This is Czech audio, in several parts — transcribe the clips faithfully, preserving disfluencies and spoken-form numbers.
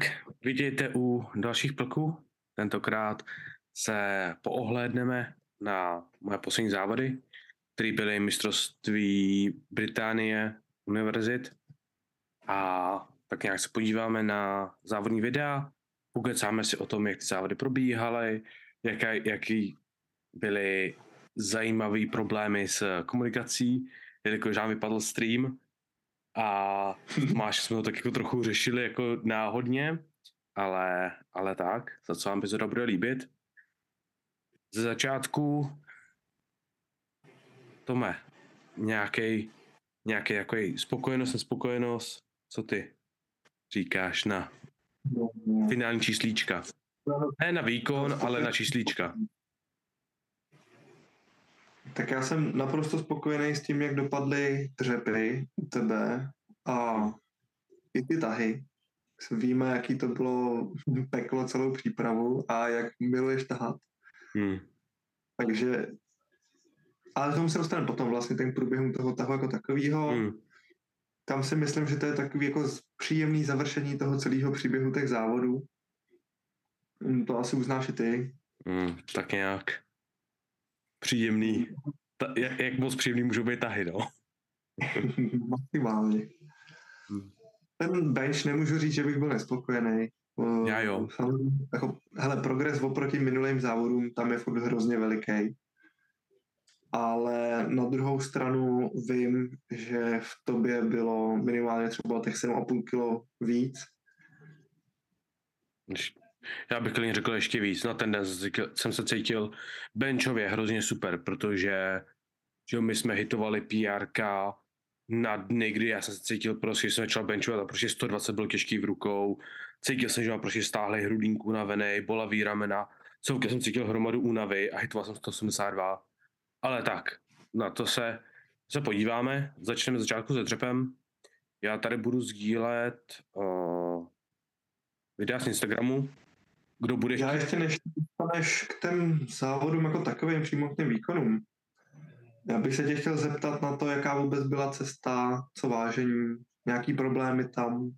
Tak vidíte u dalších plků. Tentokrát se poohlédneme na moje poslední závody, které byly mistrovství Británie Univerzit. A tak nějak se podíváme na závodní videa, pokecáme si o tom, jak ty závody probíhaly, jaký, jaký byly zajímavé problémy s komunikací, jelikož nám vypadl stream a Tomáš jsme ho tak jako trochu řešili jako náhodně, ale, ale tak, za co vám by se to bude líbit. Ze začátku, Tome, nějaký nějaký jako spokojenost, nespokojenost, co ty říkáš na finální číslíčka? Ne na výkon, ale na číslíčka. Tak já jsem naprosto spokojený s tím, jak dopadly dřepy u tebe a i ty tahy. Víme, jaký to bylo peklo celou přípravu a jak miluješ tahat. Hmm. Takže, ale tomu se dostaneme potom vlastně ten průběh toho tahu jako takovýho. Hmm. Tam si myslím, že to je takový jako příjemný završení toho celého příběhu těch závodů. To asi uznáš i ty. Hmm, tak nějak. Příjemný. Ta, jak, jak moc příjemný můžou být tahy, no? Maximálně. Ten bench nemůžu říct, že bych byl nespokojený. Já jo. Jako, hele, progres oproti minulým závodům, tam je furt hrozně veliký. Ale na druhou stranu vím, že v tobě bylo minimálně třeba těch sedm a půl kilo víc. Já bych klidně řekl ještě víc. Na ten den jsem se cítil benchově hrozně super, protože že my jsme hitovali pé érka na dny, kdy já jsem se cítil prostě, že jsem začal benchovat a prostě sto dvacet bylo těžký v rukou. Cítil jsem, že mám prostě stáhlej hrudínku navenej, bolavý ramena. Celkem jsem cítil hromadu únavy a hitoval jsem sto osmdesát dva. Ale tak, na to se, se podíváme. Začneme začátku se dřepem. Já tady budu sdílet uh, videa z Instagramu. Kdo bude... Já ještě než dostaneš k těm závodům jako takovým, přímo k těm výkonům. Já bych se tě chtěl zeptat na to, jaká vůbec byla cesta, co vážení, nějaký problémy tam.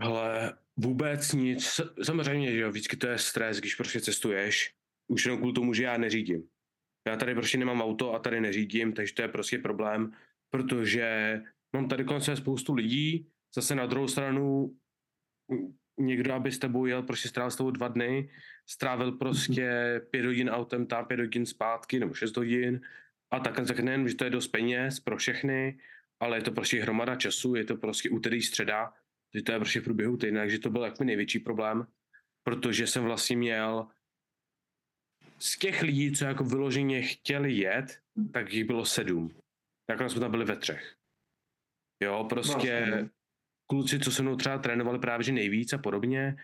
Hele, vůbec nic. Samozřejmě, že jo, vždycky to je stres, když prostě cestuješ. Už jenom kvůli tomu, že já neřídím. Já tady prostě nemám auto a tady neřídím, takže to je prostě problém, protože mám tady konce spoustu lidí, zase na druhou stranu někdo, aby s tebou jel, prostě strávil s tebou dva dny, strávil prostě pět hodin autem tam, pět hodin zpátky, nebo šest hodin a takhle tak nejen, že to je dost peněz pro všechny, ale je to prostě hromada času, je to prostě úterý, středa, takže to je prostě v průběhu týdne, takže to byl jako největší problém, protože jsem vlastně měl z těch lidí, co jako vyloženě chtěli jet, tak jich bylo sedm. Tak jsme tam byli ve třech. Jo, prostě vlastně. Kluci, co se mnou třeba trénovali právě že nejvíc a podobně,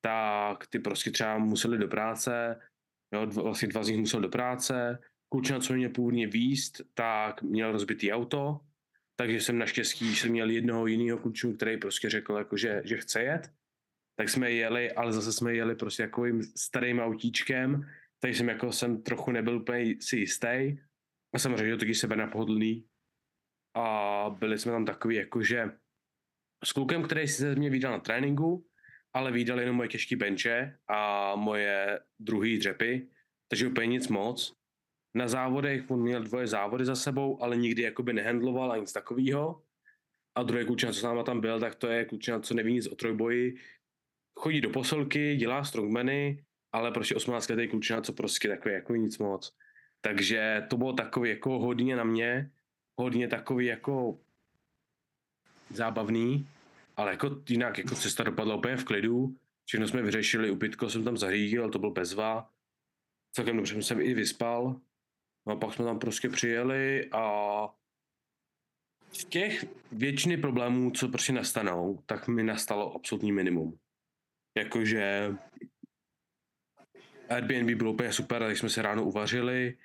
tak ty prostě třeba museli do práce, jo, dva, vlastně dva z nich museli do práce, klučina, co mě původně výst, tak měl rozbitý auto, takže jsem naštěstí jsem měl jednoho jiného klučinu, který prostě řekl, jako, že, že chce jet, tak jsme jeli, ale zase jsme jeli prostě takovým starým autíčkem, takže jsem jako jsem trochu nebyl úplně si jistý a samozřejmě řekl taky sebe napohodlný a byli jsme tam takový jakože s klukem, který si se mě vydal na tréninku, ale vydal jenom moje těžké benče a moje druhý dřepy, takže úplně nic moc. Na závodech on měl dvoje závody za sebou, ale nikdy jakoby nehandloval a nic takového. A druhý klučina, co s náma tam byl, tak to je klučina, co neví nic o trojboji, chodí do posilky, dělá strongmany, ale prostě osmnáctiletý klučina, co prostě takový jako nic moc. Takže to bylo takový jako hodně na mě, hodně takový jako zábavný, ale jako jinak jako cesta dopadla úplně v klidu, všechno jsme vyřešili, u pitko jsem tam zahřídil, to bylo bezva, celkem dobře jsem i vyspal, no a pak jsme tam prostě přijeli a z těch většiny problémů, co prostě nastanou, tak mi nastalo absolutní minimum. Jakože Airbnb bylo úplně super, tak jsme se ráno uvařili,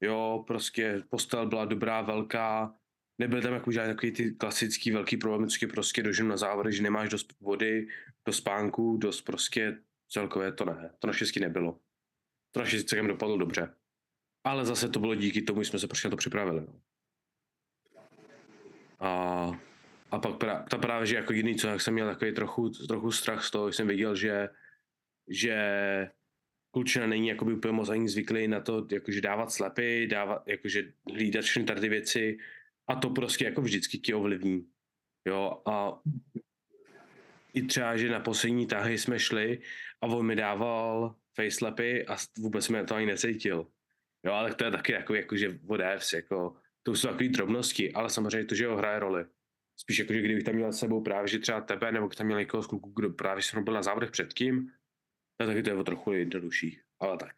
jo, prostě postel byla dobrá, velká, nebyly tam jako žádné takový ty klasický velký problémy, co je prostě doženu na závodě, že nemáš dost vody, dost spánku, dost prostě celkově, to ne, to naštěstí nebylo. To naštěstí celkem dopadlo dobře. Ale zase to bylo díky tomu, že jsme se prostě na to připravili. A, A pak pra, ta právě, že jako jiný, co, jak jsem měl takový trochu, trochu strach z toho, jsem viděl, že, že klučina není jakoby úplně moc ani zvyklý na to, jakože dávat slepy, dávat, jakože hlídat všechny tady věci a to prostě jako vždycky tě ovlivní. Jo, a i třeba, že na poslední tahy jsme šli a on mi dával facelapy a vůbec jsme to ani necítil. Jo, ale tak to je taky jako, jakože odevs, jako, to jsou takové drobnosti, ale samozřejmě to, že ho hraje roli. Spíš jakože kdybych tam měl s sebou právě, že třeba tebe, nebo kdybych tam měl někoho z kluků, kdo právě jsem byl na závodech předtím, tak taky to je o trochu jednodušší, ale tak.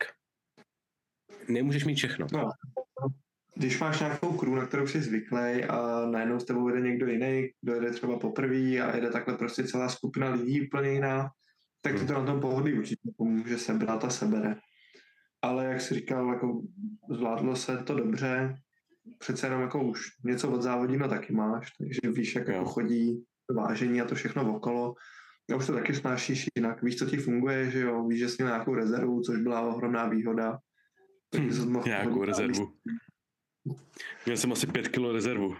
Nemůžeš mít všechno. No. Když máš nějakou crew, na kterou jsi zvyklý a najednou s tebou jede někdo jiný, kdo jede třeba poprvý a jede takhle prostě celá skupina lidí úplně jiná, tak to, to na tom pohodlí určitě pomůže sebrat a sebere. Ale jak jsi říkal, jako zvládlo se to dobře, přece jenom jako už něco od závodina taky máš, takže víš, jak jako chodí vážení a to všechno okolo. A už to taky snášíš jinak, víš, co ti funguje, že jo, víš, že jsi měl nějakou rezervu, což byla ohromná výhoda. Hmm, nějakou rezervu. Měl jsem asi pět kilo rezervu.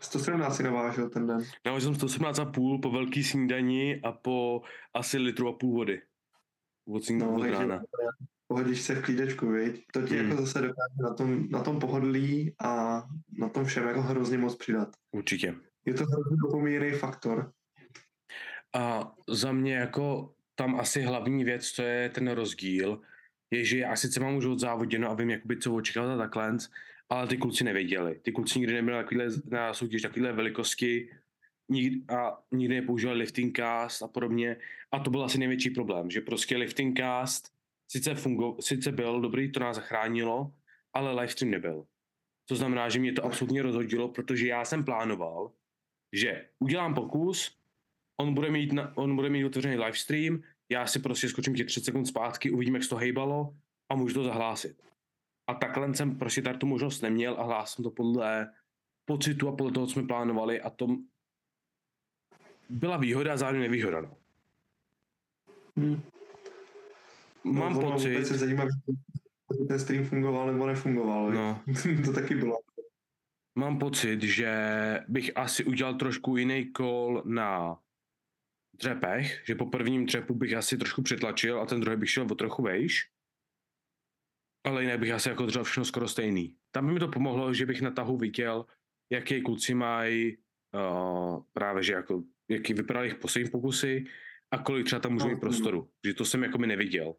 sto sedmnáct si navážil ten den. Navážil jsem sto sedmnáct a půl po velký snídani a po asi litru a půl vody. Od snídani od rána. Pohodlíš se v klídečku, viď? To ti hmm. jako zase dokáže na tom, na tom pohodlí a na tom všem jako hrozně moc přidat. Určitě. Je to hrozně opomíjený faktor. A za mě jako tam asi hlavní věc, co je ten rozdíl, je, že já sice mám už od závoděno a vím, jakoby, co očekal za takhle, ale ty kluci nevěděli. Ty kluci nikdy nebyli na soutěž takovéhle velikosti nikdy, a nikdy nepoužívali lifting cast a podobně. A to byl asi největší problém, že prostě lifting cast sice, fungo, sice byl dobrý, to nás zachránilo, ale livestream nebyl. To znamená, že mě to absolutně rozhodilo, protože já jsem plánoval, že udělám pokus, on bude mít, na, on bude mít otevřený livestream, já si prostě skočím těch třicet sekund zpátky, uvidím, jak se to hejbalo a můžu to zahlásit. A takhle jsem prostě tady tu možnost neměl a hlásil jsem to podle pocitu a podle toho, co jsme plánovali a to byla výhoda a zároveň nevýhoda. No. Hmm. Mám no, pocit... Vůbec se zajímá, že ten stream fungoval nebo nefungoval. No. To taky bylo. Mám pocit, že bych asi udělal trošku jiný call na dřepech, že po prvním dřepu bych asi trošku přetlačil a ten druhý bych šel o trochu vejš, ale jinak bych asi jako držel všechno skoro stejný. Tam by mi to pomohlo, že bych na tahu viděl, jaké kluci mají uh, právě, že jako, jaký vypadali jich poslední pokusy a kolik třeba tam můžu mít prostoru, že to jsem jako mi neviděl.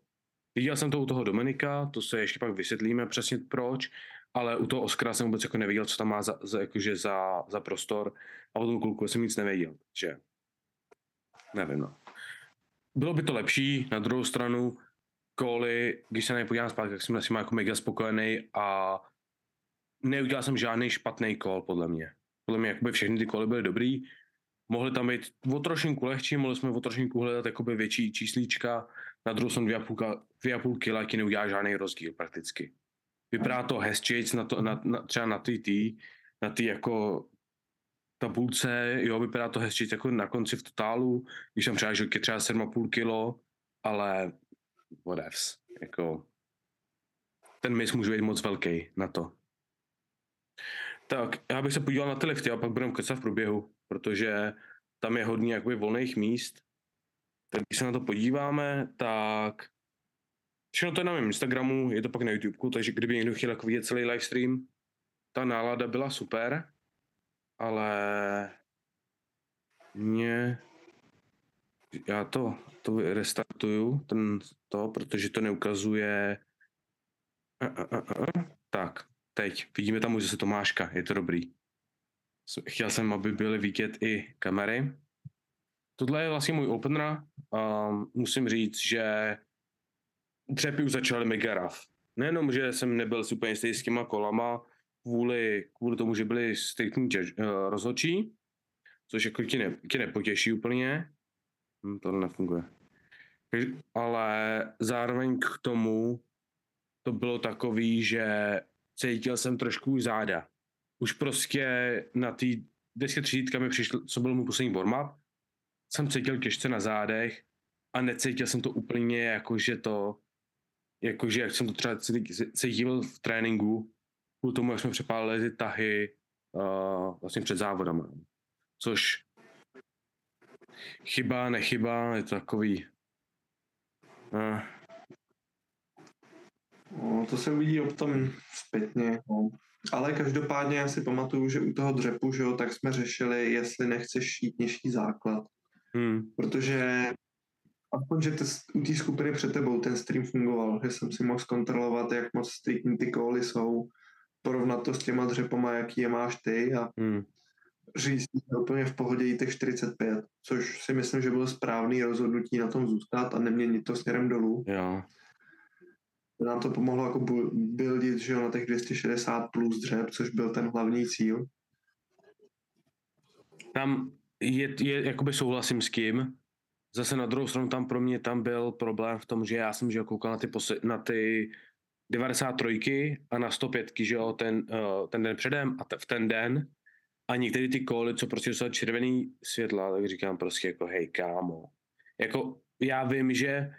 Viděl jsem to u toho Dominika, to se ještě pak vysvětlíme přesně proč, ale u toho Oscara jsem vůbec jako neviděl, co tam má za, za, jakože za, za prostor a o tom kluku jsem nic nevěděl, že... Nevím, no. Bylo by to lepší, na druhou stranu, koly, když se na ně podívám zpátky, tak jsem asi jako mega spokojený a neudělal jsem žádný špatný kol, podle mě. Podle mě jakoby všechny ty koly byly dobrý, mohly tam být o trošinku lehčí, mohli jsme o trošinku hledat jakoby větší číslíčka, na druhou stranu dvě a půl kila, jaký neudělá žádný rozdíl prakticky. Vypadá to hezčejc na to, na, na, třeba na ty tý, na ty jako... tabulce, jo, vypadá to hezčí jako na konci v totálu, když tam třeba žilky třeba sedm a půl kilo, ale whatevs, jako ten mis může být moc velký na to. Tak, já bych se podíval na ty lifty a pak budeme kecat v průběhu, protože tam je hodně jakoby volných míst, tak když se na to podíváme, tak všechno to je na mém Instagramu, je to pak na YouTubeku, takže kdyby někdo chtěl jako vidět celý livestream, ta nálada byla super, ale mě, já to, to restartuju, ten, to, protože to neukazuje, a, a, a, a. Tak, teď, vidíme tam už zase Tomáška, je to dobrý. Chtěl jsem, aby byly vidět i kamery. Tohle je vlastně můj opener, um, musím říct, že dřepy už začaly mega rough. Nejenom, že jsem nebyl super jistý s těma kolama, Kvůli, kvůli tomu, že byli striktní rozhodčí, což jako ti, ne, ti nepotěší úplně. Hm, tohle nefunguje. Ale zároveň k tomu to bylo takový, že cítil jsem trošku záda. Už prostě na té desce třicítka mi přišlo, co byl můj poslední warm-up, jsem cítil těžce na zádech a necítil jsem to úplně jakože to, jakože jak jsem to třeba cítil v tréninku, kvůli tomu, jak jsme přepálili ty tahy uh, vlastně před závodem. což chyba, nechyba, je to takový... Uh. No, to se uvidí potom zpětně. No. Ale každopádně já si pamatuju, že u toho dřepu, že jo, tak jsme řešili, jestli nechceš jít nižší základ. Hmm. Protože aspoň, že te, u té skupiny před tebou ten stream fungoval, že jsem si mohl zkontrolovat, jak moc ty, ty koly jsou, porovnat to s těma dřepama, jaký je máš ty a hmm. říct úplně v pohodě i těch čtyřicet pět, což si myslím, že bylo správný rozhodnutí na tom zůstat a neměnit to směrem dolů. Jo. Nám to pomohlo jako buildit, že jo, na těch dvě stě šedesát plus dřep, což byl ten hlavní cíl. Tam je, je jakoby souhlasím s tím. Zase na druhou stranu tam pro mě tam byl problém v tom, že já jsem, že jo, koukal na ty, posl- na ty devadesát tři a na sto pět, že jo, ten, uh, ten den předem a t- v ten den. A některé ty koly, co prostě dostali červený světla, tak říkám prostě jako hej kámo. Jako já vím, že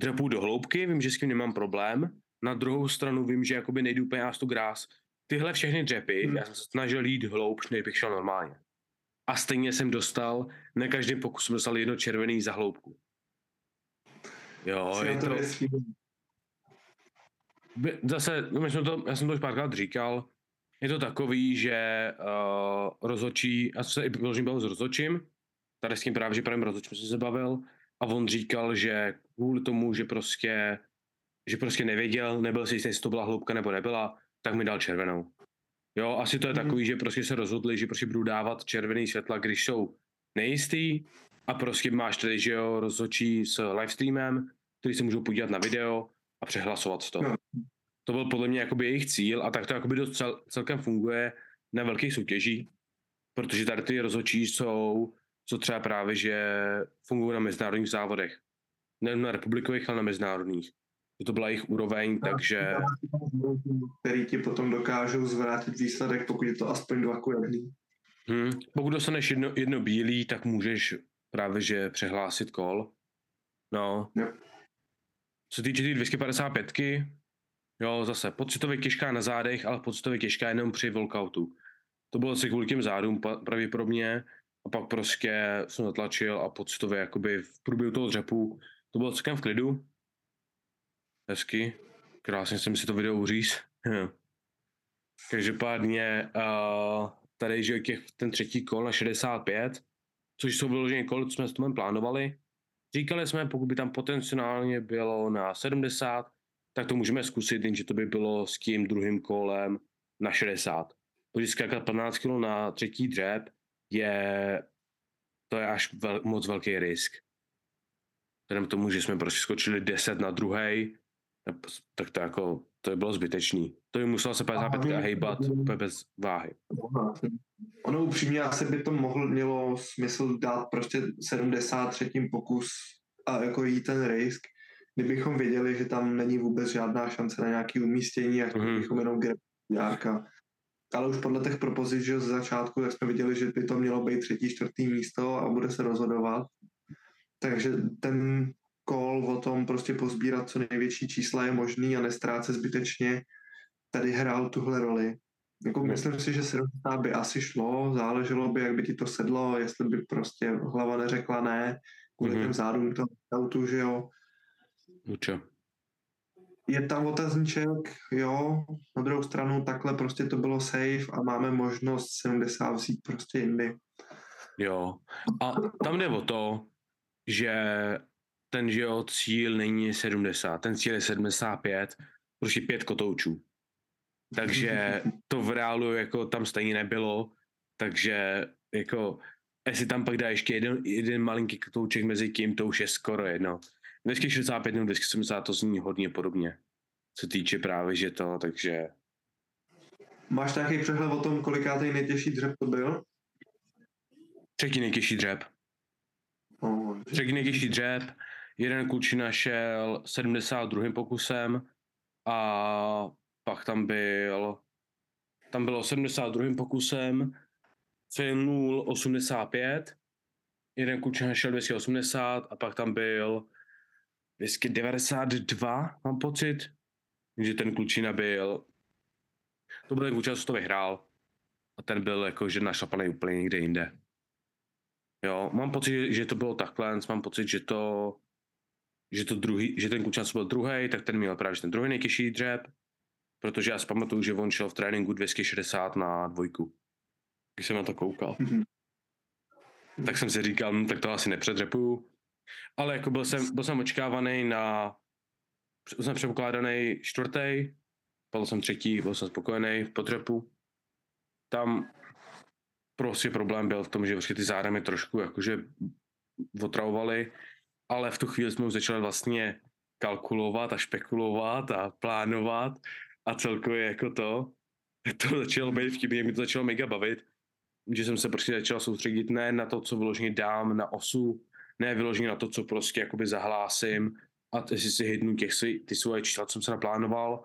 drepu do hloubky, vím, že s tím nemám problém. Na druhou stranu vím, že jakoby nejdu úplně nástu grás. Tyhle všechny dřepy, hmm. já jsem se snažil jít hloubš, než bych šel normálně. A stejně jsem dostal, na každém pokusu jsem dostal jedno červený za hloubku. Jo, je to... Zase, to, já jsem to už párkrát říkal, je to takový, že uh, rozhodčí, a co se i vyložím bavil s rozhodčím, tady s tím právě, že právě rozhodčím jsem se bavil, a on říkal, že kvůli tomu, že prostě, že prostě nevěděl, nebyl si jistý, jestli to byla hloubka nebo nebyla, tak mi dal červenou. Jo, asi to je mm-hmm. takový, že prostě se rozhodli, že prostě budou dávat červený světla, když jsou nejistý a prostě máš tady, že jo, rozhodčí s livestreamem, který se můžou podívat na video a přehlasovat to. No. To byl podle mě jakoby jejich cíl a tak to jakoby dost cel, celkem funguje na velkých soutěžích, protože tady ty rozhodčí jsou, co třeba právě, že fungují na mezinárodních závodech. Ne na republikových, ale na mezinárodních. To byla jejich úroveň, a takže... Který ti potom dokážou zvrátit výsledek, pokud je to aspoň dva kujedný. Hmm. Pokud dostaneš jedno, jedno bílý, tak můžeš právě, že přehlásit kol. No. Jo. Co týče ty dvě stě padesát pět, jo, zase pocitově těžká na zádech, ale pocitově těžká jenom při workoutu. To bylo asi kvůli těm zádům pravděpodobně a pak prostě jsem zatlačil a pocitově jakoby v průběhu toho dřepu to bylo celkem v klidu. Hezky. Krásně jsem si to video uříz. Hm. Každopádně uh, tady je ten třetí kol na šedesát pět, což jsou vyloženě kol, co jsme s tím plánovali. Říkali jsme, pokud by tam potenciálně bylo na sedmdesát, tak to můžeme zkusit, jenže to by bylo s tím druhým kolem na šedesát. Protože skákat patnáct kilogramů na třetí dřep je, to je až vel, moc velký risk. Vzhledem k tomu, že jsme prostě skočili deset na druhej, tak to jako, to je bylo zbytečný. To by muselo se padesát pět hejbat bez váhy. Ono upřímně asi by to mohlo, mělo smysl dát prostě sedmdesát tři pokus a jako jít ten risk, kdybychom věděli, že tam není vůbec žádná šance na nějaké umístění, a chtěli bychom jenom grepňáka. Ale už podle těch propozic, že z začátku, tak jsme viděli, že by to mělo být třetí, čtvrtý místo a bude se rozhodovat. Takže ten call o tom prostě pozbírat co největší čísla je možný a nestrácet zbytečně tady hrál tuhle roli. Jako myslím si, že sedmdesát by asi šlo, záleželo by, jak by ti to sedlo, jestli by prostě hlava neřekla ne, kvůli mm-hmm. těm zádům toho autu, že jo. Uče. Je tam otazníček, jo, na druhou stranu takhle prostě to bylo safe a máme možnost sedmdesát vzít prostě jindy. Jo, a tam jde o to, že ten, že jo, cíl není sedmdesát, ten cíl je sedmdesát pět, prostě pět kotoučů. Takže to v reálu jako tam stejně nebylo, takže jako, jestli tam pak dá ještě jeden, jeden malinký kotouček mezi tím, to už je skoro jedno. dvě stě šedesát pět nebo dvě stě sedmdesát to zní hodně podobně, co týče právě, že to, takže... Máš nějaký přehled o tom, kolikátej nejtěžší dřep to byl? Třetí nejtěžší dřep. Oh, Třetí nejtěžší dřep, jeden klučina šel sedmdesát dva pokusem a pak tam byl, tam bylo sedmdesát dva pokusem, failnul osmdesát pět, jeden klučina šel dvě stě osmdesát a pak tam byl Vždycky devadesát dva, mám pocit, že ten klučina byl, to byl ten klučina, co to vyhrál a ten byl jako, že našlapaný úplně někde jinde. Jo, mám pocit, že to bylo takhle, mám pocit, že to, že to druhý, že ten klučan byl druhý, tak ten měl právě ten druhý nejtěžší dřep, protože já si pamatuju, že on šel v tréninku dvě stě šedesát na dvojku. Když jsem na to koukal. Tak jsem si říkal, no, tak to asi nepředřepuju. Ale jako byl jsem, byl jsem očekávaný na, jsem předpokládaný čtvrtý, byl jsem třetí, byl jsem spokojený v podřepu. Tam prostě problém byl v tom, že ty záda mi trošku jakože otravovaly, ale v tu chvíli jsme už začali vlastně kalkulovat a špekulovat a plánovat a celkově jako to, to začalo být vtipný, mě to začalo mega bavit, že jsem se prostě začal soustředit ne na to, co vyloženě dám na osu, ne vyloženě na to, co prostě jakoby zahlásím a jestli si hydnu těch svý, ty svoje čísla, co jsem se naplánoval,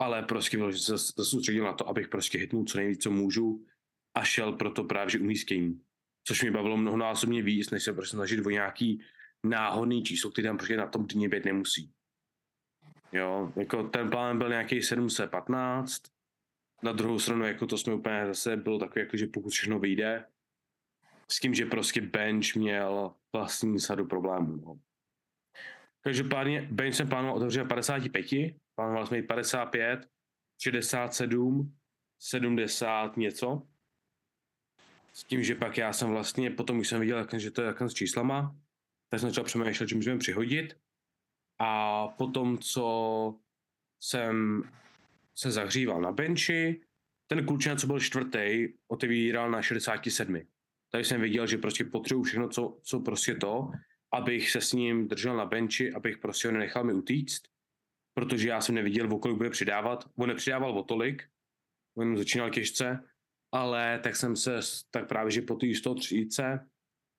ale prostě vyloženě se soustředil na to, abych prostě hydnul co nejvíc, co můžu, a šel proto právě umístění, což mi bavilo mnohonásobně víc, než se prostě snažit o nějaký náhodný číslo, který tam prostě na tom dně být nemusí. Jo, jako ten plán byl nějaký sedm set patnáct, na druhou stranu jako to jsme úplně zase bylo takový, jako, že pokud všechno vyjde, s tím, že prostě bench měl vlastní sadu problémů. No. Každopádně bench jsem plánoval otevřel padesát pět, plánoval jsme jít padesát pět, šedesát sedm, sedmdesát něco, s tím, že pak já jsem vlastně, potom už jsem viděl, že to je takhle s číslama, tak jsem začal přemýšlet, že můžeme přihodit. A potom, co jsem se zahříval na benchi, ten klučen, co byl čtvrtý, otevíral na šedesát sedm. Takže jsem viděl, že prostě potřebuji všechno, co, co prostě to, abych se s ním držel na benchi, abych prostě ho nenechal mi utíct, protože já jsem neviděl, o kolik bude přidávat. On nepřidával o tolik, on začínal těžce, ale tak jsem se, tak právě, že po té sto třicet,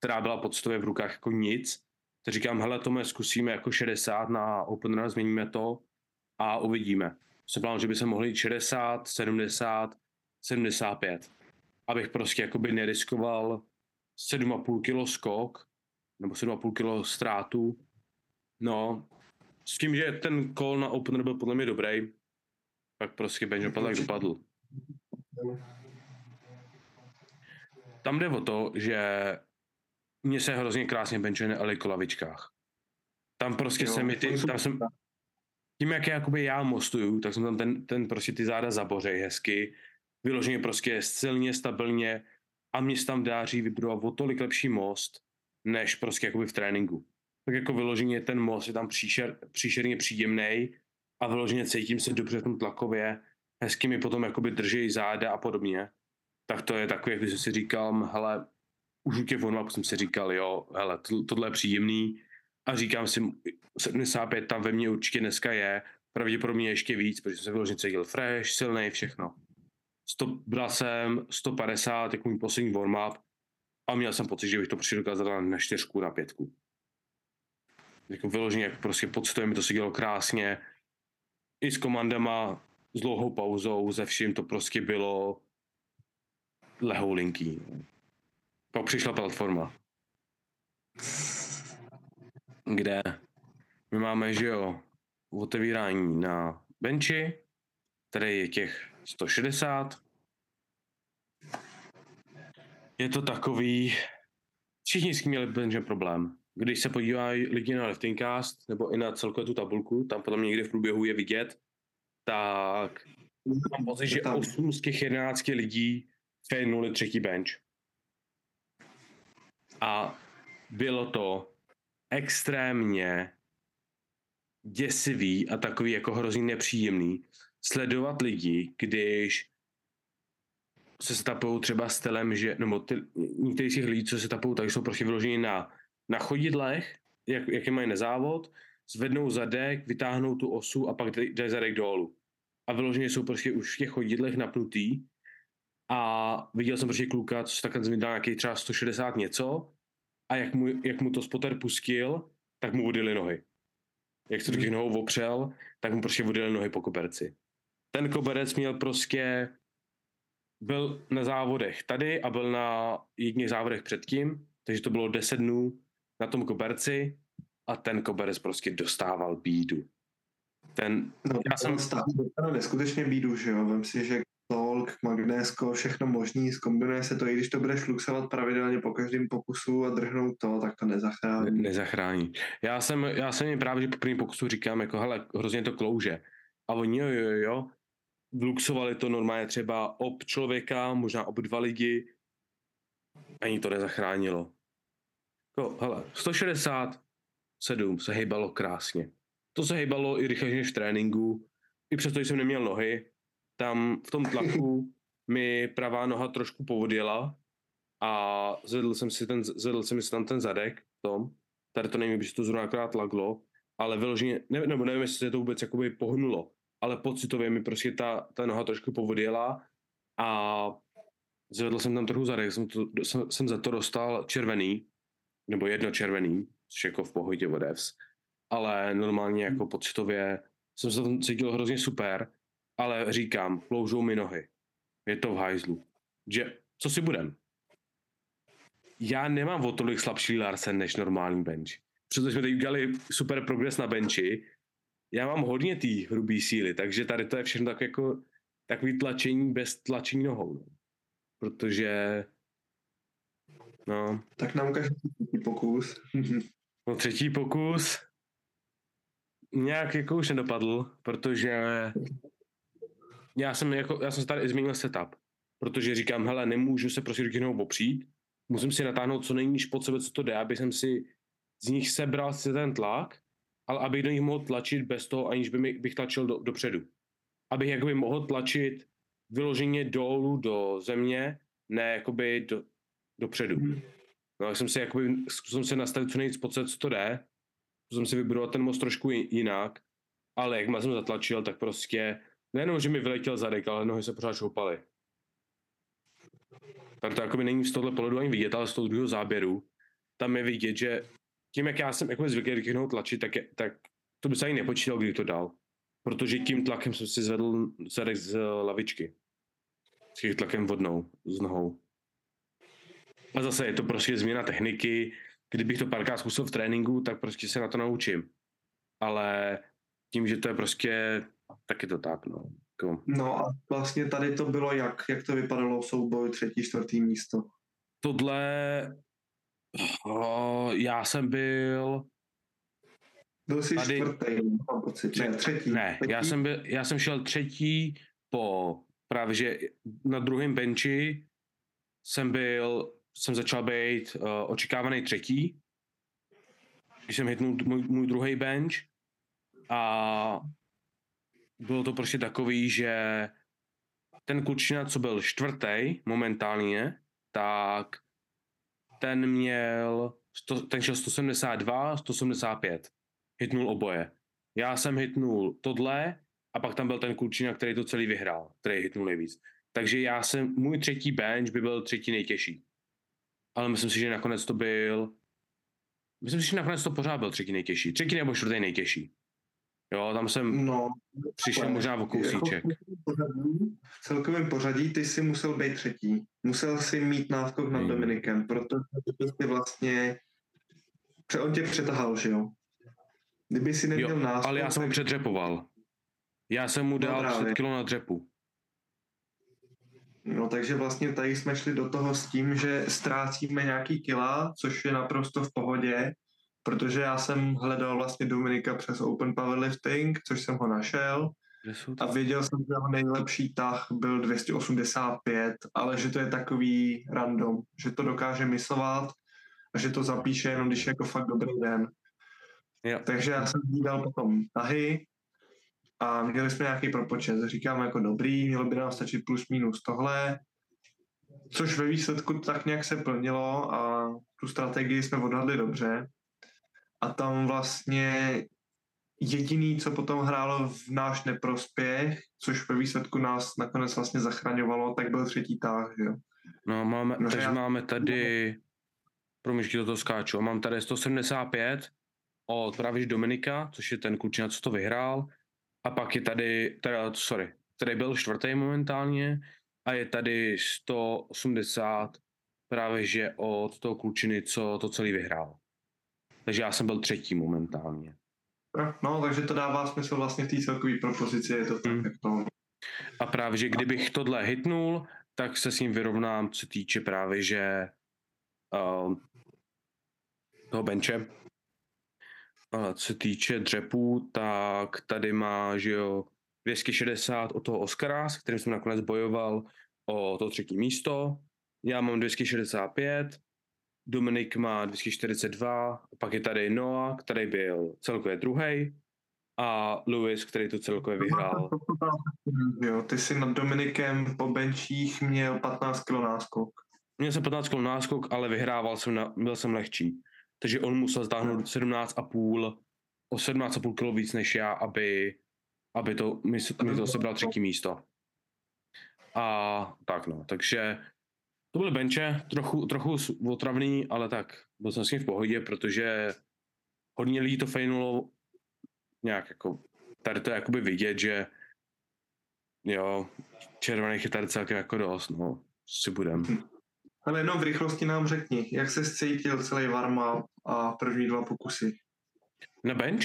která byla poctově v rukách jako nic, tak říkám, hele, Tome, zkusíme jako šedesát na Open Run, změníme to a uvidíme. Jsem plán, že by se mohli jít šedesát, sedmdesát, sedmdesát pět, abych prostě jakoby neriskoval sedm a půl kilo skok, nebo sedm a půl kilo ztrátu, no, s tím, že ten kol na Open Run byl podle mě dobrý, tak prostě bench dopadl, jak dopadl. Tam jde o to, že mně se hrozně krásně benchuje na Eli kolavičkách. Tam prostě jo, se mi ty, tam jsem, tím jak jakoby já mostuju, tak jsem tam ten, ten prostě ty záda zabořej hezky, vyloženě prostě silně, stabilně a mně se tam dáří vybudovat o tolik lepší most, než prostě jakoby v tréninku. Tak jako vyloženě ten most je tam příšer, příšerně příjemnej a vyloženě cítím se dobře v tom tlakově, hezky mi potom jakoby držej záda a podobně. Tak to je takové, když jsem si říkal, hele, už u tě vonlap jsem si říkal, jo, hele, to, tohle je příjemný a říkám si, sedmdesát pět tam ve mně určitě dneska je, pravděpodobně ještě víc, protože jsem se vyloženě cítil fresh, silnej, všechno. Bral jsem sto padesát, jako můj poslední warm-up a měl jsem pocit, že bych to prostě dokázal na čtyřku, na pětku. Jako vyloženě, jako prostě pocituje mi to se dělo krásně, i s komandama, s dlouhou pauzou, ze vším to prostě bylo lehoulinký. Pak přišla platforma. Kde? My máme, že jo, otevírání na benchi, tady je těch sto šedesát. Je to takový, všichni s tím měli benchem problém. Když se podívají lidi na Liftingcast, nebo i na celkově tu tabulku, tam potom někde v průběhu je vidět, tak mám pocit, že osm z těch jedenácti lidí fejnuli třetí bench. A bylo to extrémně děsivý a takový jako hrozně nepříjemný sledovat lidi, když se setapujou třeba stylem, že, nebo ty, některý z těch lidí, co se setapujou, tak jsou prostě vyloženi na, na chodidlech, jak, jak je mají na závod, zvednou zadek, vytáhnou tu osu a pak dají zadek dolů. A vyloženě jsou prostě už v těch chodidlech napnutý. A viděl jsem prostě kluka, což takhle mi dal nějaký třeba sto šedesát něco a jak mu, jak mu to spotter pustil, tak mu odjeli nohy. Jak se do těch nohou opřel, tak mu prostě odjeli nohy po koberci. Ten koberec měl prostě, byl na závodech tady a byl na jedných závodech předtím, takže to bylo deset dnů na tom koberci a ten koberec prostě dostával bídu. Ten, no, já jsem... Dostával neskutečně bídu, že jo, vem si, že to holk, magnésko, všechno možný, zkombinuje se to, i když to budeš luxovat pravidelně po každém pokusu a drhnout to, tak to nezachrání. Ne, nezachrání. Já jsem, já jsem jim právě po prvním pokusu říkám, jako hele, hrozně to klouže. A oni jo, jo, jo, luxovali to normálně třeba ob člověka, možná ob dva lidi, ani to nezachránilo. No, hele, sto šedesát sedm se hejbalo krásně. To se hejbalo i rychleji než v tréninku, i přesto jsem neměl nohy. Tam v tom tlaku mi pravá noha trošku povodila a zvedl jsem si, ten, zvedl jsem si tam ten zadek v tom. Tady to nevím, že to zrovna akorát laglo, ale vyloženě, ne, nebo nevím, jestli se to vůbec jakoby pohnulo, ale pocitově mi prostě ta, ta noha trošku povodila a zvedl jsem tam trochu zadek, jsem, to, jsem, jsem za to dostal červený, nebo jedno červený, což jako v pohodě odevs, ale normálně jako pocitově jsem se tam cítil hrozně super, ale říkám, kloužou mi nohy. Je to v hajzlu. Že, co si budem? Já nemám o tolik slabší Larsen než normální bench. Protože jsme teď udělali super progres na benchi, já mám hodně té hrubý síly, takže tady to je všechno tak jako takový tlačení bez tlačení nohou. No. Protože no. Tak nám ukážu třetí pokus. No třetí pokus nějak jako už nedopadl, protože já jsem, jako, já jsem tady změnil setup, protože říkám, hele, nemůžu se prostě rukinout opřít, musím si natáhnout co nejníž pod sebe, co to jde, aby jsem si z nich sebral si ten tlak, ale abych do nich mohl tlačit bez toho, aniž by bych tlačil do, dopředu. Abych jakoby mohl tlačit vyloženě dolů do země, ne jakoby do, dopředu. No tak jsem si jakoby, jsem si nastavil co nejvíc pod sebe, co to jde, jsem si vybudoval ten most trošku jinak, ale jakmile jsem zatlačil, tak prostě nejenom, že mi vyletěl zadek, ale nohy se pořád šoupaly. Tak to jakoby není z tohle pohledu ani vidět, ale z toho druhého záběru tam je vidět, že tím, jak já jsem jakoby zvyklý rukinout tlačit, tak, je, tak to by se ani nepočítal, kdy to dal. Protože tím tlakem jsem si zvedl zadek z lavičky. S tím tlakem vodnou, z nohou. A zase je to prostě změna techniky. Kdybych to párkrát zkusil v tréninku, tak prostě se na to naučím. Ale tím, že to je prostě, tak je to tak, no. No a vlastně tady to bylo jak? Jak to vypadalo v souboji třetí, čtvrtý místo? Tohle, oh, já jsem byl... Byl jsi tady... čtvrtý, mám pocit. Ne, třetí. Ne, třetí? Já, jsem byl, já jsem šel třetí po právě, že na druhém benchi jsem byl... jsem začal být uh, očekávaný třetí, když jsem hitnul můj, můj druhý bench a bylo to prostě takový, že ten klučina, co byl čtvrtý momentálně, tak ten měl, sto, ten šel sto sedmdesát dva, sto sedmdesát pět, hitnul oboje. Já jsem hitnul tohle a pak tam byl ten klučina, který to celý vyhrál, který hitnul nejvíc. Takže já jsem, můj třetí bench by byl třetí nejtěžší. Ale myslím si, že nakonec to byl... Myslím si, že nakonec to pořád byl třetí nejtěžší. Třetí nebo čtvrtý nejtěžší. Jo, tam jsem no, přišel možná o kousíček. V celkovém pořadí ty si musel být třetí. Musel si mít návkok nad hmm. Dominikem, protože ty vlastně... On tě přetahal, že jo? Kdyby si neměl návkok... Ale já jsem tak... mu předřepoval. Já jsem mu dal třicet kilo na dřepu. No takže vlastně tady jsme šli do toho s tím, že ztrácíme nějaký kila, což je naprosto v pohodě, protože já jsem hledal vlastně Dominika přes Open Powerlifting, což jsem ho našel a věděl jsem, že jeho nejlepší tah byl dvě stě osmdesát pět, ale že to je takový random, že to dokáže myslovat a že to zapíše jenom, když je jako fakt dobrý den. Jo. Takže já jsem hledal potom tahy, a měli jsme nějaký propočet. Říkáme jako dobrý, mělo by nám stačit plus minus tohle, což ve výsledku tak nějak se plnilo a tu strategii jsme odhadli dobře. A tam vlastně jediný, co potom hrálo v náš neprospěch, což ve výsledku nás nakonec vlastně zachraňovalo, tak byl třetí tah, že jo. No máme, no, takže já... máme tady, promiňte, do toho skáču, mám tady sto sedmdesát pět od právě Dominika, což je ten klučina, co to vyhrál. A pak je tady, teda, sorry, tady byl čtvrtý momentálně a je tady sto osmdesát právě že od toho klučiny, co to celý vyhrál. Takže já jsem byl třetí momentálně. No, takže to dává smysl vlastně v té celkové propozici, je to tak, mm. jak to A právě, že kdybych tohle hitnul, tak se s ním vyrovnám, co týče právě, že uh, toho benče. Uh, co týče dřepů, tak tady má, že jo, dvě stě šedesát od toho Oscara, s kterým jsem nakonec bojoval o to třetí místo. Já mám dvě stě šedesát pět, Dominik má dvě stě čtyřicet dva, pak je tady Noah, který byl celkově druhý, a Luis, který to celkově vyhrál. Jo, ty jsi nad Dominikem po benčích měl patnáct kilo náskok. Měl jsem patnáct kilo náskok, ale vyhrával jsem, na, byl jsem lehčí. Takže on musel zdáhnout sedmnáct a půl, o sedmnáct a půl kilo víc než já, aby, aby to, mi, mi to sebral třetí místo. A tak no, takže to byly benče, trochu, trochu otravný, ale tak byl jsem s ním v pohodě, protože hodně lidí to fejnulo nějak jako, tady to je jakoby vidět, že jo, červených je tady celkem jako dost, no, si budem. Ale jenom v rychlosti nám řekni, jak se cítil celý warm-up a první dva pokusy? Na bench?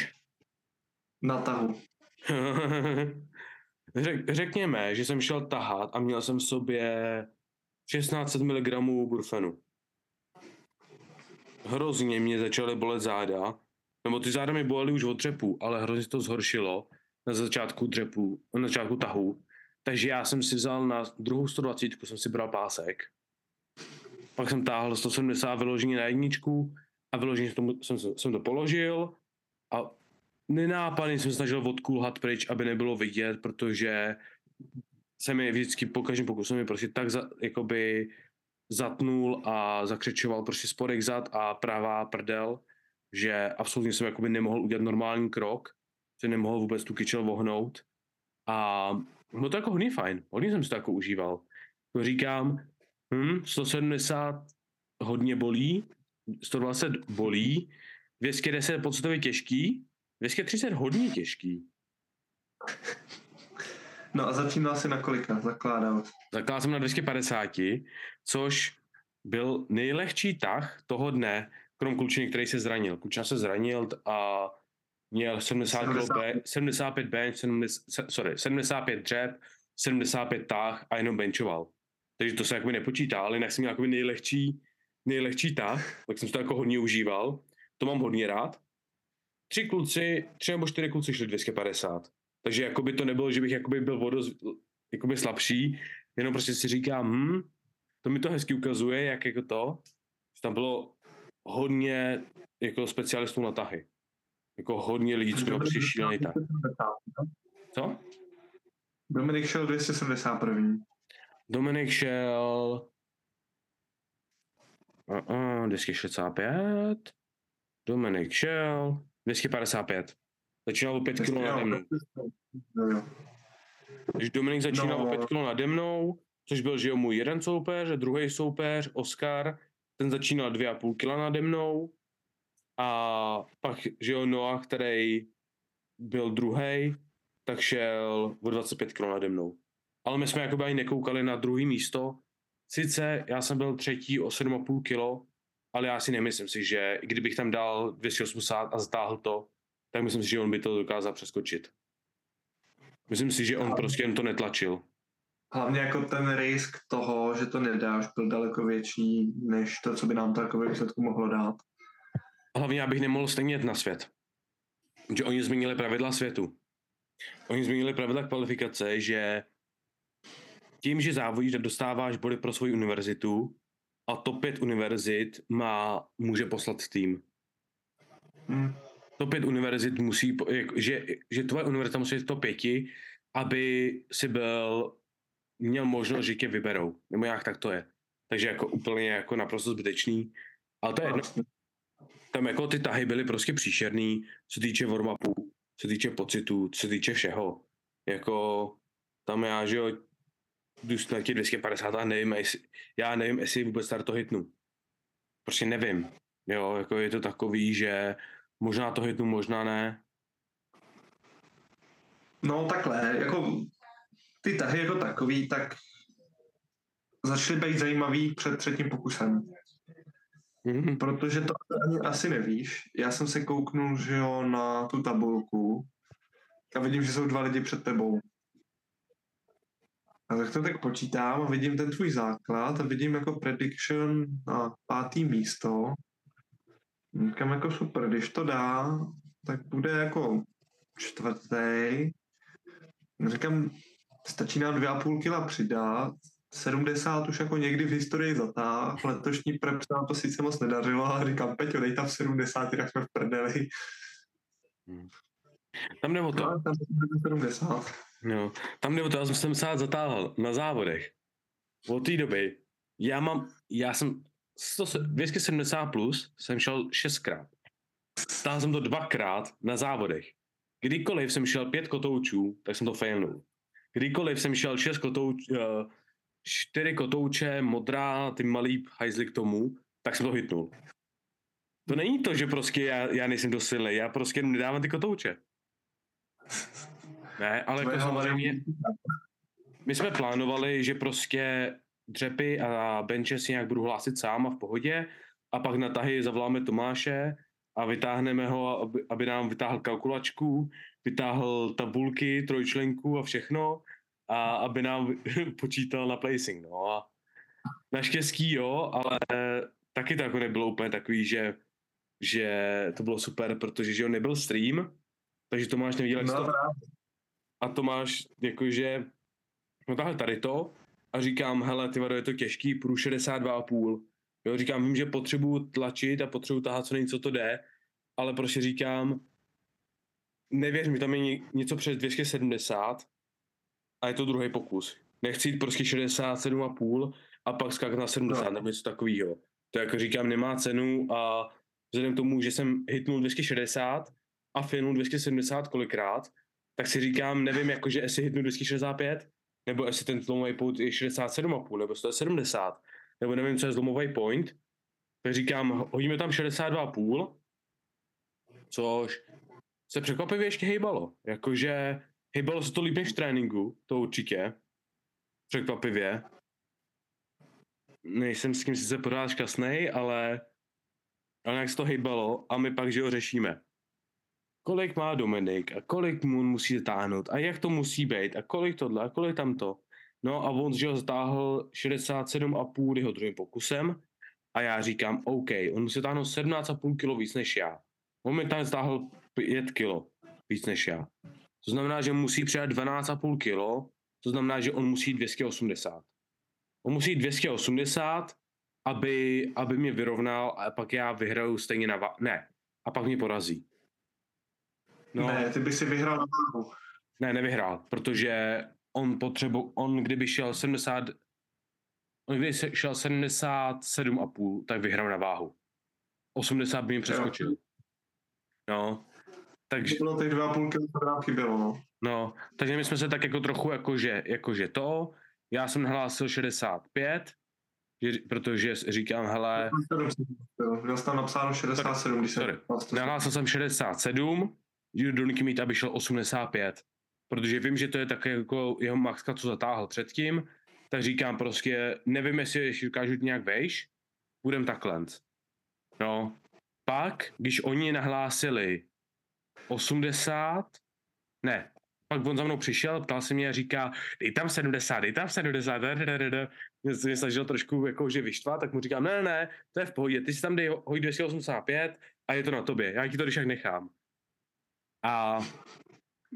Na tahu. Řek, řekněme, že jsem šel tahat a měl jsem v sobě tisíc šest set miligramů burfenu. Hrozně mě začaly bolet záda, nebo ty záda mi bolely už od dřepů, ale hrozně to zhoršilo na začátku dřepů, na začátku tahu. Takže já jsem si vzal na druhou sto dvacet, jsem si bral pásek. Pak jsem táhl sto sedmdesát vyložení na jedničku a vyložení jsem, jsem to položil a nenápadně jsem snažil odkulhat pryč, aby nebylo vidět, protože se mi vždycky po každém pokusu mi prostě tak za, jakoby zatnul a zakřečoval prostě spodek zad a pravá prdel, že absolutně jsem jakoby nemohl udělat normální krok, že nemohl vůbec tu kyčel vohnout a bylo to jako hodně fajn, hodně jsem si to jako užíval. To říkám, hm, sto sedmdesát hodně bolí, sto dvacet bolí, dvě stě deset pocitově těžký, dvě stě třicet hodně těžký. No a začínal jsi na kolika? Zakládal. Zakládal jsem na dvě stě padesát, což byl nejlehčí tah toho dne, krom Klučiny, který se zranil. Klučina se zranil a měl sedmdesát sedmdesát pět bench, sedmdesát, sorry, sedmdesát pět dřep, sedmdesát pět tah a jenom benchoval. Takže to se jakoby nepočítá, ale jinak jsem měl jakoby nejlehčí, nejlehčí tah, tak jsem to jako hodně užíval. To mám hodně rád. Tři kluci, tři nebo čtyři kluci šli dvě stě padesát. Takže jakoby to nebylo, že bych jakoby byl vodoz, jakoby slabší, jenom prostě si říkám, hm, to mi to hezky ukazuje, jak jako to, že tam bylo hodně jako specialistů na tahy. Jako hodně lidí, co bylo přišílený tah. Co? Dominik šel dvě stě sedmdesát jedna. Dominik šel uh, uh, dvě stě šedesát pět. Dominik šel dvě stě padesát pět. Začínal o pět kilo nade mnou. Takže Dominik začínal no. o pět kilo nade mnou, což byl, že jo, můj jeden soupeř, druhý soupeř, Oscar, ten začínal dvě a půl kila nade mnou a pak, že jo, Noah, který byl druhý, tak šel o dvacet pět kilo nade mnou. Ale my jsme jakoby ani nekoukali na druhý místo. Sice já jsem byl třetí o sedm a půl kilo, ale já si nemyslím si, že kdybych tam dal dvě stě osmdesát a zatáhl to, tak myslím si, že on by to dokázal přeskočit. Myslím si, že on prostě jen to netlačil. Hlavně jako ten risk toho, že to nedáš, byl daleko větší, než to, co by nám takové výsledku mohlo dát. Hlavně já bych nemohl stejně jít na svět. Že oni změnili pravidla světu. Oni změnili pravidla kvalifikace, že tím, že závodíš, dostáváš body pro svou univerzitu a top pět univerzit má, může poslat tým. Hmm. Top pět univerzit musí, že, že tvoje univerzita musí být v top pěti, aby si byl, měl možnost, že tě vyberou. Nebo jak tak to je. Takže jako úplně jako naprosto zbytečný. Ale to je jedno. Tam jako ty tahy byly prostě příšerný, co týče warm-upu, co týče pocitů, co týče všeho. Jako tam já, že jo, jdu na těch dvě stě padesát a nevím, jestli, já nevím, jestli vůbec tady to hitnu. Prostě nevím. Jo, jako je to takový, že možná to hitnu, možná ne. No takhle, jako ty tahy jako takový, tak začaly být zajímavý před třetím pokusem. Mm-hmm. Protože to ani asi nevíš. Já jsem se kouknul, že jo, na tu tabulku a vidím, že jsou dva lidi před tebou. A tak to tak počítám a vidím ten tvůj základ a vidím jako prediction na pátý místo. Říkám jako super, když to dá, tak bude jako čtvrtý. Říkám, stačí nám dvě a půl kila přidat, sedmdesát už jako někdy v historii zatáh, letošní prep se nám to sice moc nedařilo, ale říkám, Peťo, dej tam v sedmdesáti, tak jsme v prdeli. Hmm. Tam jde o to. No, tam sedmdesát. No, tam jde o to, já jsem sedmdesát zatáhl na závodech. Od té doby, já mám, já jsem dvě stě sedmdesát plus, jsem šel šestkrát. Stáhl jsem to dvakrát na závodech. Kdykoliv jsem šel pět kotoučů, tak jsem to fejmnul. Kdykoliv jsem šel šest kotoučů, čtyři kotouče, modrá, ty malý hajzly k tomu, tak jsem to hitnul. To není to, že prostě já, já nejsem dost silný, já prostě jenom nedávám ty kotouče. Ne, ale jako samozřejmě, my jsme plánovali, že prostě dřepy a benče si nějak budu hlásit sám a v pohodě a pak na tahy zavoláme Tomáše a vytáhneme ho, aby, aby nám vytáhl kalkulačku, vytáhl tabulky, trojčlenku a všechno a aby nám počítal na placing, no a naštěstí jo, ale taky to jako nebylo úplně takový, že, že to bylo super, protože že jo, nebyl stream, takže Tomáš neviděl, jak no, to... A Tomáš jakože no tahle tady to a říkám, hele, ty vado, je to těžký, půjdu šedesát dva a půl. Jo, říkám, vím, že potřebuju tlačit a potřebuju tahat co nejvíc, co to jde, ale prostě říkám, nevěř mi, tam je něco přes dvě stě sedmdesát a je to druhý pokus. Nechci jít prostě šedesát sedm a půl a pak skákat na sedmdesát no. Nebo něco takového. To jako říkám, nemá cenu a vzhledem k tomu, že jsem hitnul dvě stě šedesát a finul dvě stě sedmdesát kolikrát, tak si říkám, nevím, jakože jestli hitnu dvě stě šedesát pět, nebo jestli ten zlomový point je šedesát sedm a půl, nebo sto sedmdesát, nebo nevím, co je zlomový point, tak říkám, hodíme tam šedesát dva a půl, což se překvapivě ještě hejbalo, jakože hejbalo se to líp než v tréninku, to určitě, překvapivě. Nejsem s tím sice pořád šťastnej, ale, ale nějak se to hejbalo a my pak, že ho řešíme. Kolik má Dominik a kolik mu musí zatáhnout a jak to musí být a kolik tohle a kolik tamto. No a on, že ho zatáhl šedesát sedm a půl jeho druhým pokusem a já říkám, OK, on musí zatáhnout sedmnáct a půl kilo víc než já. On mi tam zatáhl pět kilo víc než já. To znamená, že musí přidat dvanáct a půl kilo, to znamená, že on musí dvě stě osmdesát. On musí dvě stě osmdesát, aby, aby mě vyrovnal a pak já vyhraju stejně na... Va- ne, a pak mě porazí. No, ne, ty by si vyhrál na váhu. Ne, nevyhrál, protože on potřebu, on kdyby šel sedmdesát, on kdyby šel sedmdesát sedm a půl, tak vyhrál na váhu. osmdesát by jim přeskočil. No, takže... To bylo teď dva a půl kilogramů bylo, no. No, takže my jsme se tak jako trochu jakože, jakože to, já jsem hlásil šedesát pět, že, protože říkám, hele... Já jsem tam napsal šedesát sedm, když jsem... Nahlásil jsem šedesát sedm, do mít, aby šel osmdesát pět. Protože vím, že to je tak jako jeho maxka, co zatáhl předtím, tak říkám prostě, nevím, jestli ještě dokážu nějak vejš, budem takhle. No, pak, když oni nahlásili osmdesát, ne, pak on za mnou přišel, ptal se mě a říká, dej tam sedmdesát, dej tam sedmdesát, mě snažil trošku jako, že vyštvat, tak mu říkám, ne, ne, ne, to je v pohodě, ty si tam dej hoj dvě stě osmdesát pět a je to na tobě, já ti to však nechám. A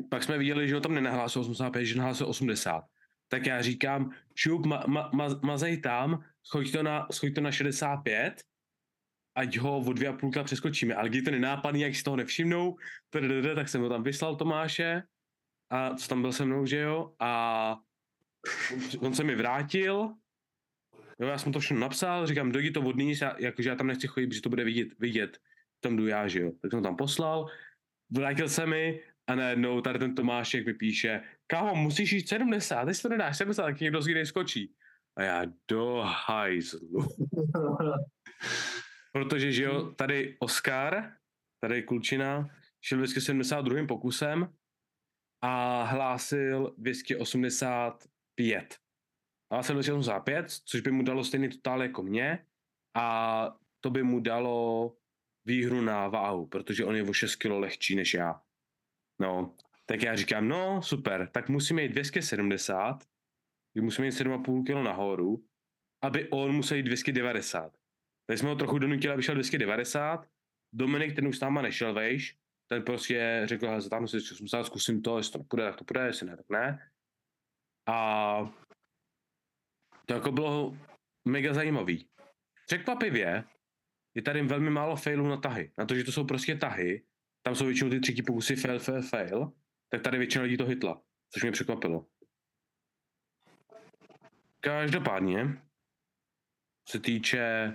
pak jsme viděli, že ho tam nenahlásil osmdesát pět, že nahlásil osmdesát. Tak já říkám, šup, ma, ma, ma, mazej tam, schoď to, na, schoď to na šedesát pět, ať ho o dvě a půlka přeskočíme. Ale když to nenápadný, jak si toho nevšimnou, tak jsem ho tam vyslal Tomáše, a co tam byl se mnou, že jo, a on se mi vrátil, jo, já jsem to všechno napsal, říkám, dojdi to odníst, jakože já tam nechci chodit, protože to bude vidět, vidět, tam jdu já, že jo. Tak jsem ho tam poslal, vrátil se mi a najednou tady ten Tomášek mi píše, kámo, musíš jít sedmdesát, jestli to nedáš sedmdesát, tak někdo z jiných skočí. A já do hajzlu. Protože, že jo, tady Oscar, tady klučina, šel vždycky sedmdesát druhým pokusem a hlásil dvě stě osmdesát pět. Hlásil dvě stě osmdesát pět, což by mu dalo stejný totál jako mě a to by mu dalo výhru na váhu, protože on je o šest kilo lehčí než já. No, tak já říkám, no super, tak musíme jít dvě stě sedmdesát že musíme jít sedm a půl kilo nahoru, aby on musel jít dvě stě devadesát. Tady jsme ho trochu donutili, aby šel dvě stě devadesát. Dominik, ten už s náma nešel vejš, ten prostě řekl, zatáhnu si osmdesát, zkusím to, jestli to půjde, tak to půjde, jestli ne, tak ne. A to jako bylo mega zajímavý. Překvapivě je tady velmi málo failů na tahy, na to, že to jsou prostě tahy, tam jsou většinou ty třetí pokusy fail, fail, fail, tak tady většina lidí to hitla, což mě překvapilo. Každopádně, co se týče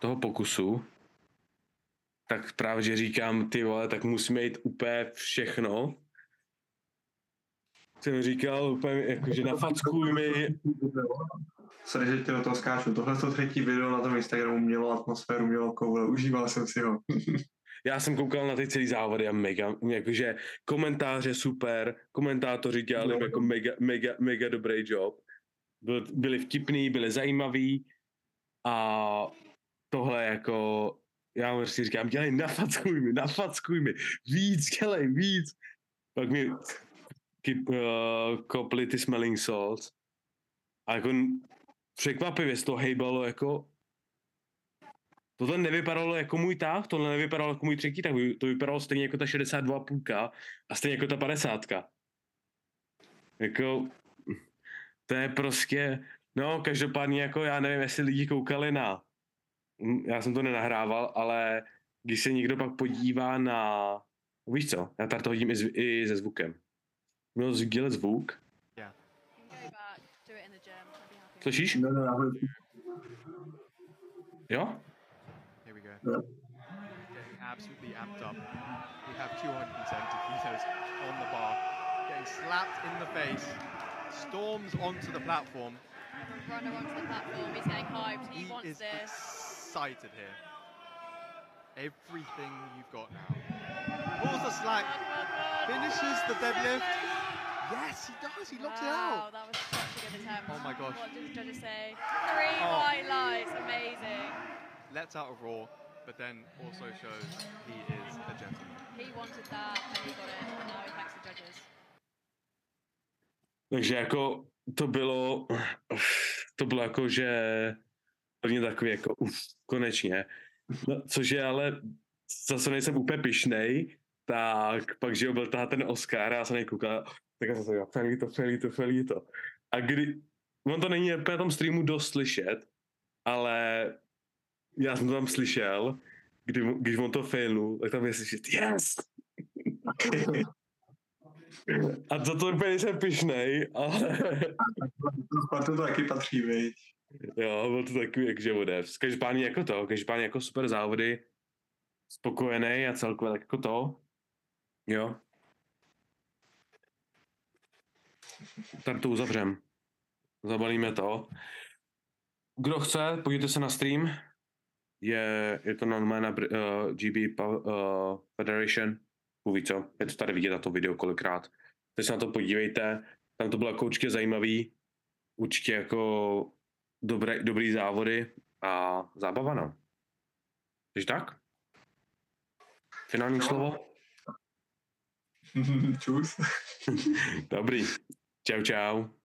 toho pokusu, tak právě, že říkám, ty vole, tak musíme jít úplně všechno. Jsem říkal úplně, jakože nafackujme. Sorry, že tě do toho skáču. Tohle to třetí video na tom Instagramu mělo atmosféru, mělo koule, užíval jsem si ho. Já jsem koukal na ty celý závody a mega, jakože komentáře super, komentátoři dělali no. jako mega, mega, mega dobrý job. Byl, byli vtipný, byli zajímavý a tohle jako... Já si říkám, dělej, nafackuj mi, nafackuj mi, víc, dělej, víc. Pak mi keep, uh, kopli ty smelling salts. A jako překvapivě z toho hejbalo, jako tohle nevypadalo jako můj tah, tohle nevypadalo jako můj třetí tah, to vypadalo stejně jako ta šedesát dva a půl a stejně jako ta padesát. Jako, to je prostě, no každopádně jako já nevím, jestli lidi koukali na já jsem to nenahrával, ale když se někdo pak podívá na... Víš co? Já tady to hodím i, zv- i se zvukem. Měl sdílet zvuk. Yeah. Slyšíš? Jo? Storms onto the platform. Runner onto the platform. He's going home. He wants this. Excited here. Everything you've got now. Pulls the slack. Finishes the deadlift. Yes, he does. He locks wow, it out. Wow, that was such a good attempt. Oh my gosh. What did the judges say? Three oh. white lights. Amazing. Lets out a roar, but then also shows he is a gentleman. He wanted that and he got it. And now he thanks the judges. Takže jako to bylo, to bylo jako že. Hlavně takový jako, uf, konečně. No, což je ale, zase nejsem úplně pyšnej, tak pak, že byl ten Oscar a já se nejkoukal, tak já jsem se říkal, felí to, felí to, felí to. A kdy, on to není na tom streamu dost slyšet, ale já jsem to tam slyšel, kdy, když on to failnul, tak tam je slyšet, yes! A za to úplně nejsem pyšnej, ale... Spartu to taky patří, viď? Jo, byl to takový, jakže odev. Každopádně jako to, každopádně jako super závody, spokojený a celkově tak jako to, jo. Tak to uzavřem. Zabalíme to. Kdo chce, podívejte se na stream. Je, je to normálně na uh, G B uh, Federation. Uví co, je to tady vidět na to video kolikrát. Teď se na to podívejte, tam to bylo jako určitě zajímavý, určitě jako... Dobré, dobrý závody a zábava, no. Takže tak? Finální no. slovo? Čus. Dobrý. Čau, čau.